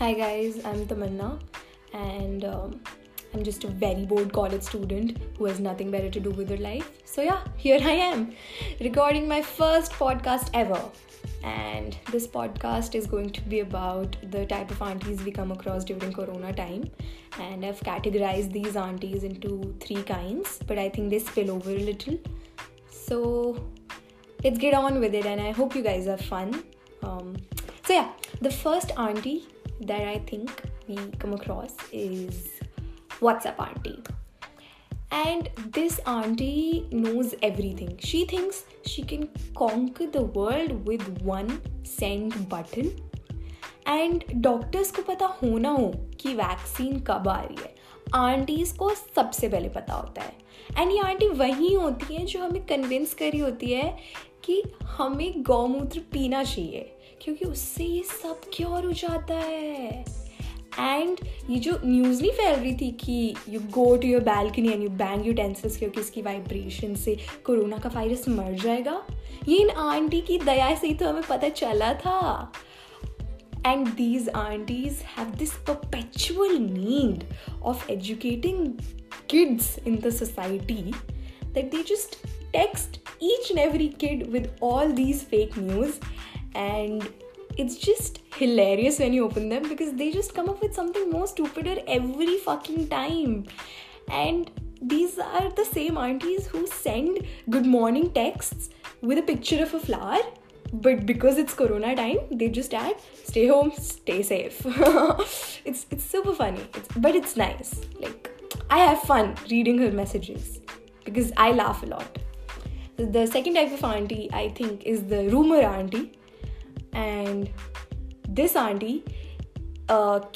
Hi guys, I'm Tamanna and I'm just a very bored college student who has nothing better to do with her life. So yeah, here I am recording my first podcast ever. And this podcast is going to be about the type of aunties we come across during Corona time. And I've categorized these aunties into three kinds, but I think they spill over a little. So let's get on with it and I hope you guys have fun. So yeah, the first auntie that I think we come across is WhatsApp auntie. And this auntie knows everything. She thinks she can conquer the world with one send button. And doctors को पता होना हो कि vaccine कब आ रही है, aunties को सबसे पहले पता होता है. एंड ये आंटी वही होती है जो हमें कन्विंस करी होती है कि हमें गौमूत्र पीना चाहिए क्योंकि उससे ये सब क्योर हो जाता है. एंड ये जो न्यूज़ नहीं फैल रही थी कि you go to your balcony and you bang your टेंसिल्स क्योंकि इसकी वाइब्रेशन से कोरोना का वायरस मर जाएगा, ये इन आंटी की दया से ही तो हमें पता चला था. And these aunties have this perpetual need of educating kids in the society that they just text each and every kid with all these fake news. And it's just hilarious when you open them because they just come up with something more stupider every fucking time. And these are the same aunties who send good morning texts with a picture of a flower, but because it's corona time, they just add stay home, stay safe. It's super funny, but it's nice. Like, I have fun reading her messages because I laugh a lot. The second type of auntie, I think, is the rumor auntie. And this auntie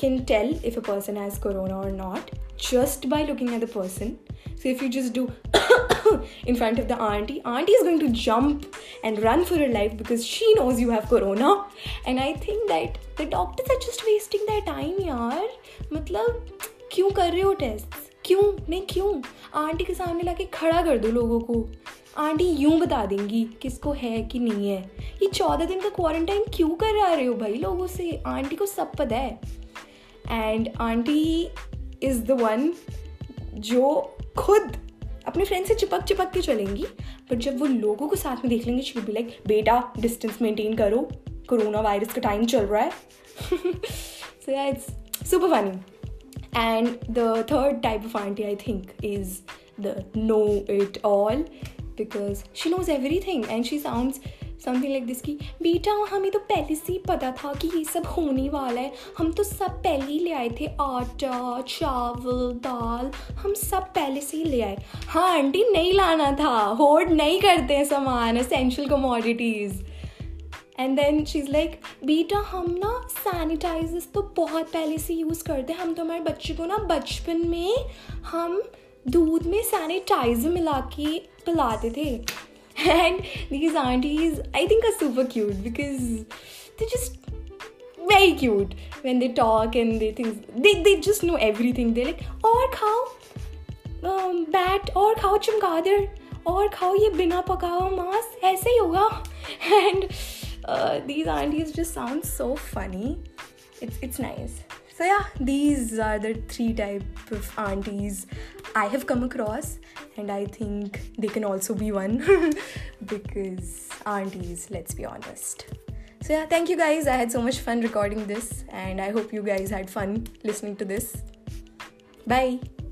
can tell if a person has corona or not just by looking at the person. So if you just do in front of the auntie is going to jump and run for her life because she knows you have corona. And I think that the doctors are just wasting their time, yaar. मतलब क्यों कर रहे हो test? क्यों aunty के सामने लाके खड़ा कर दो लोगों को. आंटी यूं बता देंगी किसको है कि नहीं है. ये 14 दिन का क्वारंटाइन क्यों करा रहे हो भाई लोगों से? आंटी को सब पता है. And aunty is the one जो खुद अपने फ्रेंड से चिपक के चलेंगी, बट जब वो लोगों को साथ में देख लेंगे शी विल बी लाइक बेटा डिस्टेंस मेंटेन करो, कोरोना वायरस का टाइम चल रहा है. So yeah it's super funny. And the third type of auntie, I think, is the know-it-all because she knows everything and she sounds something like this कि बेटा हमें तो पहले से ही पता था कि ये सब होने वाला है, हम तो सब पहले ही ले आए थे, आटा चावल दाल हम सब पहले से ही ले आए. हाँ आंटी, नहीं लाना था, होर्ड नहीं करते हैं सामान, essential commodities. And then she is like बेटा हम ना सैनिटाइजर्स तो बहुत पहले से यूज़ करते हैं, हम तो हमारे बच्चे को ना बचपन में हम दूध में सैनिटाइजर मिला के पिलाते थे. And these aunties I think are super cute because they just very cute when they talk and they things they just know everything. They like और खाओ बैट, और खाओ चमगादड़, और खाओ ये बिना पकाओ मांस, ऐसे ही होगा. And these aunties just sound so funny. It's nice. So yeah, these are the three type of aunties I have come across and I think they can also be one because aunties, let's be honest. So yeah, thank you guys. I had so much fun recording this and I hope you guys had fun listening to this. Bye.